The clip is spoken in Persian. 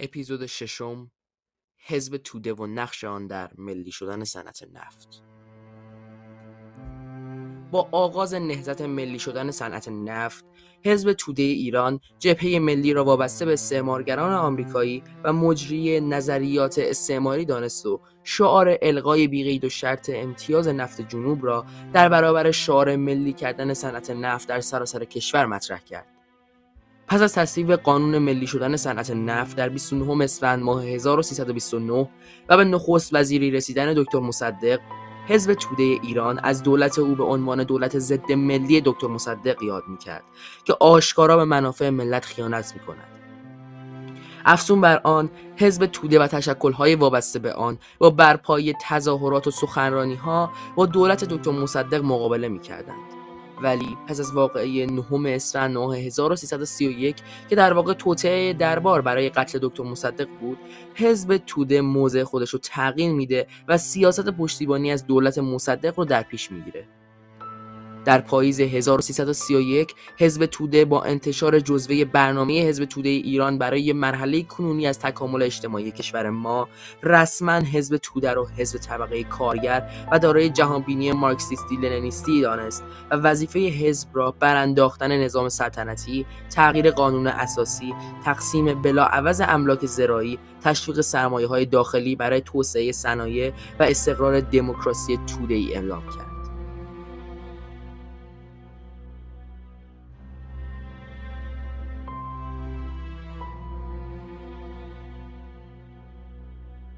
اپیزود ششم، حزب توده و نقش آن در ملی شدن صنعت نفت. با آغاز نهضت ملی شدن صنعت نفت، حزب توده ایران جبهه ملی را وابسته به استعمارگران آمریکایی و مجری نظریات استعماری دانست و شعار الغای بی‌قید و شرط امتیاز نفت جنوب را در برابر شعار ملی کردن صنعت نفت در سراسر کشور مطرح کرد. پس از تصویب قانون ملی شدن صنعت نفت در 29 اسفند ماه 1329 و به نخست وزیری رسیدن دکتر مصدق، حزب توده ایران از دولت او به عنوان دولت ضد ملی دکتر مصدق یاد می‌کرد که آشکارا به منافع ملت خیانت می‌کند. افزون بر آن، حزب توده و تشکل‌های وابسته به آن با برپایی تظاهرات و سخنرانی‌ها با دولت دکتر مصدق مقابله می‌کردند. ولی پس از واقعه 9 اسفند 1331 که در واقع توطئه دربار برای قتل دکتر مصدق بود، حزب توده موضع خودش رو تغییر میده و سیاست پشتیبانی از دولت مصدق رو در پیش میگیره. در پاییز 1331 حزب توده با انتشار جزوه برنامه حزب توده ایران برای مرحله کنونی از تکامل اجتماعی کشور ما، رسما حزب توده را حزب طبقه کارگر و دارای جهانبینی مارکسیستی لنینیستی دانست و وظیفه حزب را برانداختن نظام سلطنتی، تغییر قانون اساسی، تقسیم بلاعوض املاک زراعی، تشویق سرمایه‌های داخلی برای توسعه صنایع و استقرار دموکراسی توده‌ای اعلام کرد.